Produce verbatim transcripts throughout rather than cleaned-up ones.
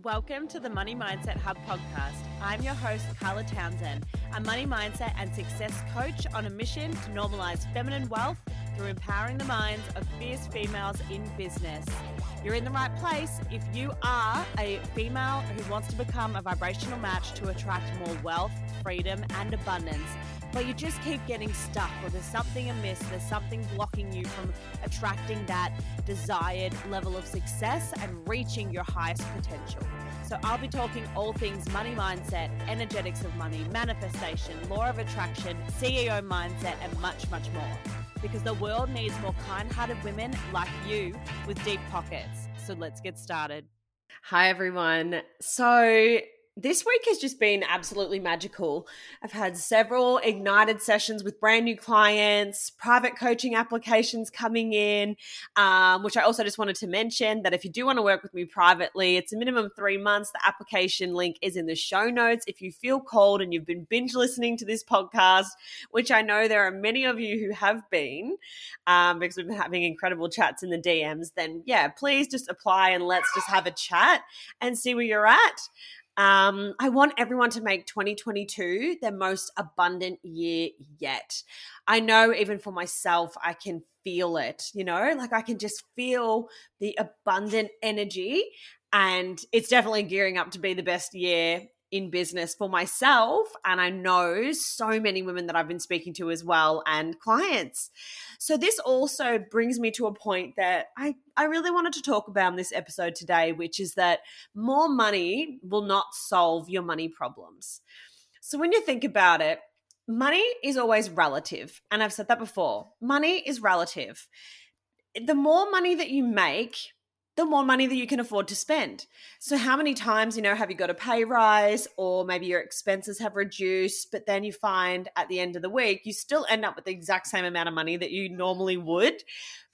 Welcome to the Money Mindset Hub podcast. I'm your host, Carla Townsend, a money mindset and success coach on a mission to normalize feminine wealth through empowering the minds of fierce females in business. You're in the right place if you are a female who wants to become a vibrational match to attract more wealth, freedom, and abundance, but you just keep getting stuck, or there's something amiss, there's something blocking you from attracting that desired level of success and reaching your highest potential. So I'll be talking all things money mindset, energetics of money, manifestation, law of attraction, C E O mindset, and much, much more. Because the world needs more kind-hearted women like you with deep pockets. So let's get started. Hi, everyone. So this week has just been absolutely magical. I've had several ignited sessions with brand new clients, private coaching applications coming in, um, which I also just wanted to mention that if you do want to work with me privately, it's a minimum three months. The application link is in the show notes. If you feel called and you've been binge listening to this podcast, which I know there are many of you who have been, um, because we've been having incredible chats in the D Ms, then yeah, please just apply and let's just have a chat and see where you're at. Um, I want everyone to make twenty twenty-two their most abundant year yet. I know even for myself, I can feel it, you know, like I can just feel the abundant energy, and it's definitely gearing up to be the best year in business for myself. And I know so many women that I've been speaking to as well, and clients. So this also brings me to a point that I, I really wanted to talk about in this episode today, which is that more money will not solve your money problems. So when you think about it, money is always relative. And I've said that before. Money is relative. The more money that you make, the more money that you can afford to spend. So how many times, you know, have you got a pay rise, or maybe your expenses have reduced, but then you find at the end of the week, you still end up with the exact same amount of money that you normally would.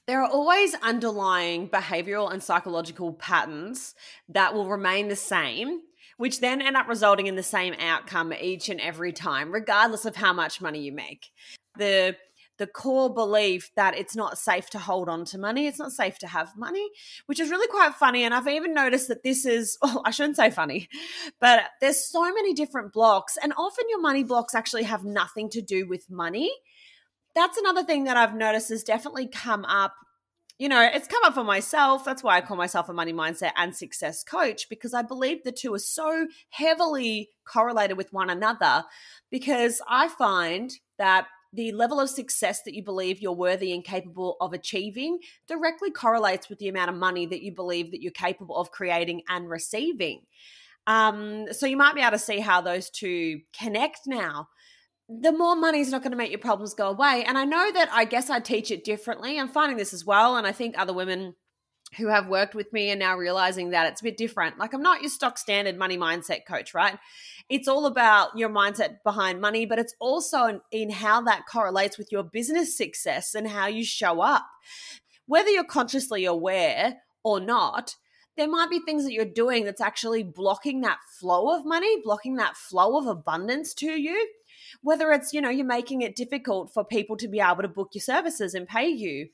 There are always underlying behavioral and psychological patterns that will remain the same, which then end up resulting in the same outcome each and every time, regardless of how much money you make. The the core belief that it's not safe to hold on to money, it's not safe to have money, which is really quite funny. And I've even noticed that this is, well, I shouldn't say funny, but there's so many different blocks, and often your money blocks actually have nothing to do with money. That's another thing that I've noticed has definitely come up. You know, it's come up for myself. That's why I call myself a money mindset and success coach, because I believe the two are so heavily correlated with one another, because I find that the level of success that you believe you're worthy and capable of achieving directly correlates with the amount of money that you believe that you're capable of creating and receiving. Um, so you might be able to see how those two connect now. The more money is not going to make your problems go away. And I know that I guess I teach it differently. I'm finding this as well. And I think other women who have worked with me and now realizing that it's a bit different. Like, I'm not your stock standard money mindset coach, right? It's all about your mindset behind money, but it's also in how that correlates with your business success and how you show up. Whether you're consciously aware or not, there might be things that you're doing that's actually blocking that flow of money, blocking that flow of abundance to you. Whether it's, you know, you're making it difficult for people to be able to book your services and pay you.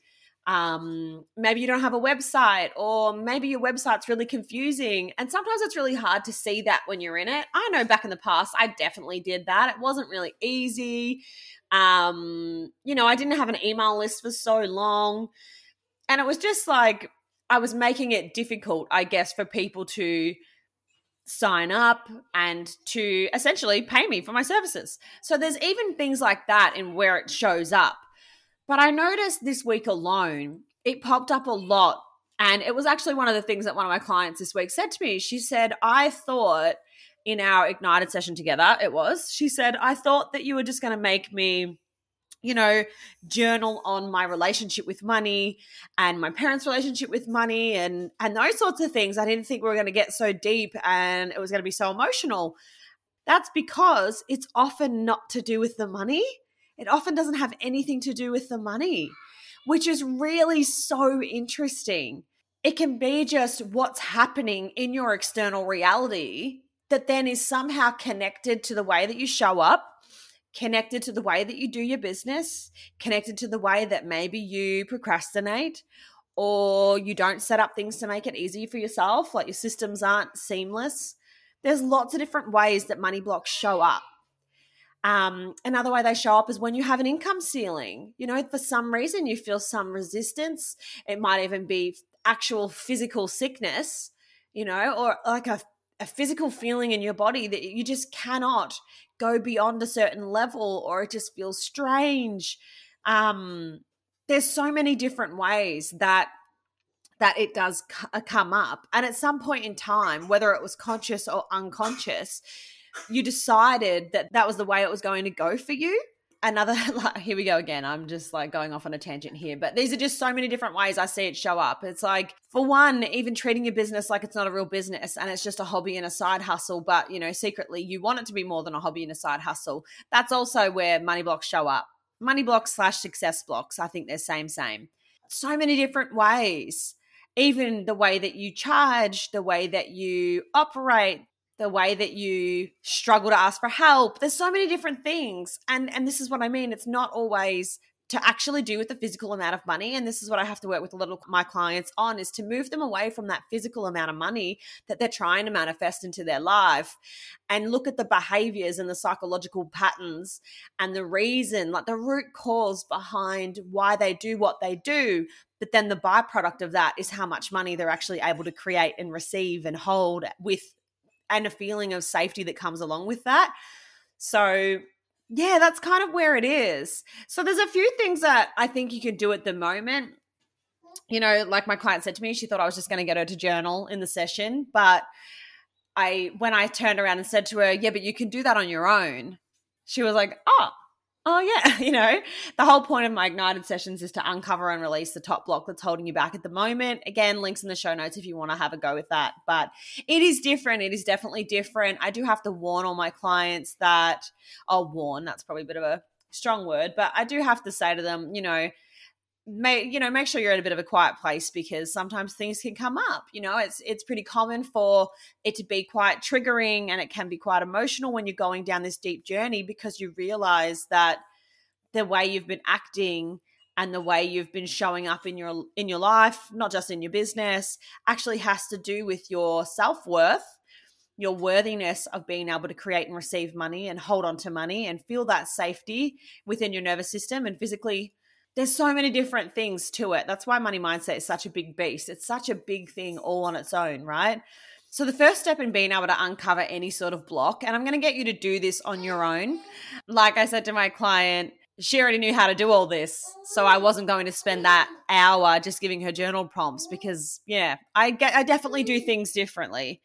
Um, maybe you don't have a website, or maybe your website's really confusing. And sometimes it's really hard to see that when you're in it. I know back in the past, I definitely did that. It wasn't really easy. Um, you know, I didn't have an email list for so long, and it was just like, I was making it difficult, I guess, for people to sign up and to essentially pay me for my services. So there's even things like that in where it shows up. But I noticed this week alone, it popped up a lot. And it was actually one of the things that one of my clients this week said to me. She said, I thought in our ignited session together, it was, she said, I thought that you were just going to make me, you know, journal on my relationship with money and my parents' relationship with money and, and those sorts of things. I didn't think we were going to get so deep and it was going to be so emotional. That's because it's often not to do with the money. It often doesn't have anything to do with the money, which is really so interesting. It can be just what's happening in your external reality that then is somehow connected to the way that you show up, connected to the way that you do your business, connected to the way that maybe you procrastinate, or you don't set up things to make it easy for yourself, like your systems aren't seamless. There's lots of different ways that money blocks show up. Um, another way they show up is when you have an income ceiling. You know, for some reason you feel some resistance. It might even be actual physical sickness, you know, or like a, a physical feeling in your body that you just cannot go beyond a certain level, or it just feels strange. Um, there's so many different ways that that it does come up. And at some point in time, whether it was conscious or unconscious, you decided that that was the way it was going to go for you. Another, like, here we go again. I'm just like going off on a tangent here, but these are just so many different ways I see it show up. It's like, for one, even treating your business like it's not a real business and it's just a hobby and a side hustle, but you know, secretly you want it to be more than a hobby and a side hustle. That's also where money blocks show up. Money blocks slash success blocks. I think they're same, same. So many different ways, even the way that you charge, the way that you operate, the way that you struggle to ask for help. There's so many different things. And and this is what I mean. It's not always to actually do with the physical amount of money. And this is what I have to work with a lot of my clients on, is to move them away from that physical amount of money that they're trying to manifest into their life, and look at the behaviors and the psychological patterns and the reason, like the root cause behind why they do what they do. But then the byproduct of that is how much money they're actually able to create and receive and hold with, and a feeling of safety that comes along with that. So yeah, that's kind of where it is. So there's a few things that I think you can do at the moment. You know, like my client said to me, she thought I was just going to get her to journal in the session. But I, when I turned around and said to her, yeah, but you can do that on your own, she was like, oh, oh yeah. You know, the whole point of my Ignited sessions is to uncover and release the top block that's holding you back at the moment. Again, links in the show notes if you want to have a go with that. But it is different. It is definitely different. I do have to warn all my clients that, I'll warn, that's probably a bit of a strong word, but I do have to say to them, you know, Make, you know, make sure you're at a bit of a quiet place, because sometimes things can come up. You know, it's it's pretty common for it to be quite triggering, and it can be quite emotional when you're going down this deep journey, because you realize that the way you've been acting and the way you've been showing up in your in your life, not just in your business, actually has to do with your self-worth, your worthiness of being able to create and receive money and hold on to money and feel that safety within your nervous system and physically. There's so many different things to it. That's why money mindset is such a big beast. It's such a big thing all on its own, right? So the first step in being able to uncover any sort of block, and I'm going to get you to do this on your own. Like I said to my client, she already knew how to do all this. So I wasn't going to spend that hour just giving her journal prompts, because yeah, I get, I definitely do things differently.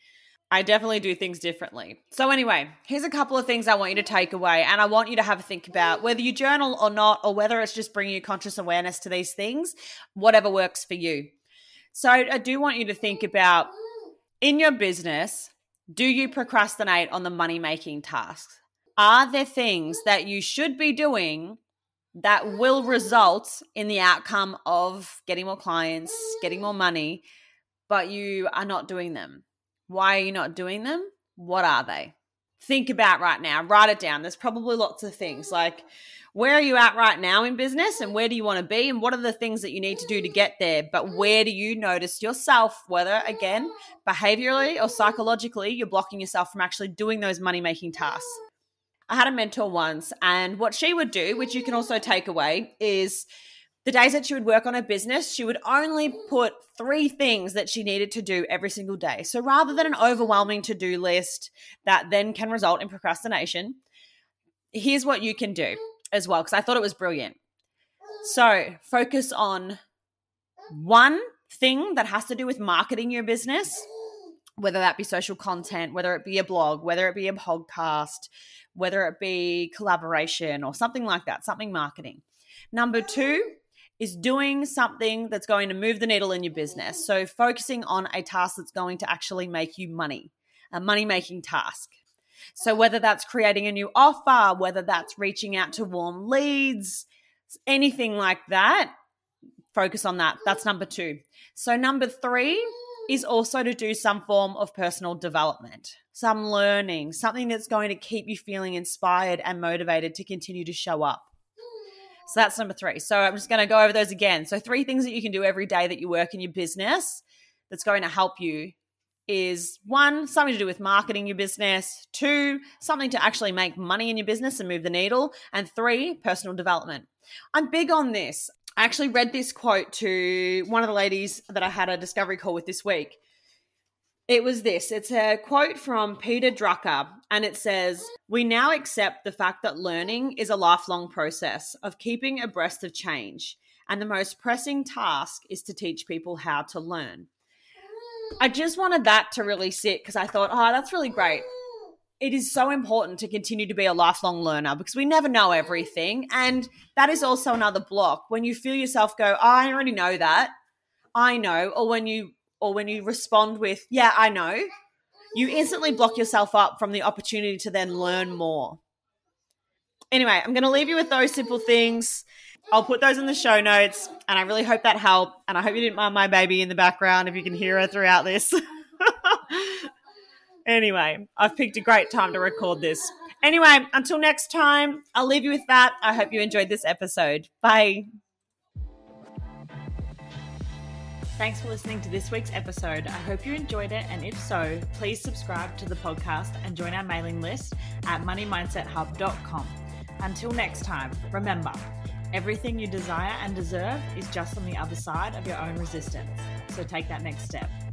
I definitely do things differently. So anyway, here's a couple of things I want you to take away, and I want you to have a think about whether you journal or not, or whether it's just bringing your conscious awareness to these things, whatever works for you. So I do want you to think about, in your business, do you procrastinate on the money-making tasks? Are there things that you should be doing that will result in the outcome of getting more clients, getting more money, but you are not doing them? Why are you not doing them? What are they? Think about right now. Write it down. There's probably lots of things, like where are you at right now in business, and where do you want to be, and what are the things that you need to do to get there? But where do you notice yourself, whether, again, behaviorally or psychologically, you're blocking yourself from actually doing those money-making tasks? I had a mentor once, and what she would do, which you can also take away, is the days that she would work on her business, she would only put three things that she needed to do every single day. So rather than an overwhelming to-do list that then can result in procrastination, here's what you can do as well, because I thought it was brilliant. So focus on one thing that has to do with marketing your business, whether that be social content, whether it be a blog, whether it be a podcast, whether it be collaboration or something like that, something marketing. Number two is doing something that's going to move the needle in your business. So focusing on a task that's going to actually make you money, a money-making task. So whether that's creating a new offer, whether that's reaching out to warm leads, anything like that, focus on that. That's number two. So number three is also to do some form of personal development, some learning, something that's going to keep you feeling inspired and motivated to continue to show up. So that's number three. So I'm just going to go over those again. So three things that you can do every day that you work in your business that's going to help you is one, something to do with marketing your business, two, something to actually make money in your business and move the needle, and three, personal development. I'm big on this. I actually read this quote to one of the ladies that I had a discovery call with this week. It was this. It's a quote from Peter Drucker, and it says, "We now accept the fact that learning is a lifelong process of keeping abreast of change, and the most pressing task is to teach people how to learn." I just wanted that to really sit because I thought, oh, that's really great. It is so important to continue to be a lifelong learner because we never know everything. And that is also another block. When you feel yourself go, oh, I already know that, I know. Or when you or when you respond with, yeah, I know, you instantly block yourself up from the opportunity to then learn more. Anyway, I'm going to leave you with those simple things. I'll put those in the show notes, and I really hope that helped. And I hope you didn't mind my baby in the background if you can hear her throughout this. Anyway, I've picked a great time to record this. Anyway, until next time, I'll leave you with that. I hope you enjoyed this episode. Bye. Thanks for listening to this week's episode. I hope you enjoyed it, and if so, please subscribe to the podcast and join our mailing list at money mindset hub dot com. Until next time, remember, everything you desire and deserve is just on the other side of your own resistance. So take that next step.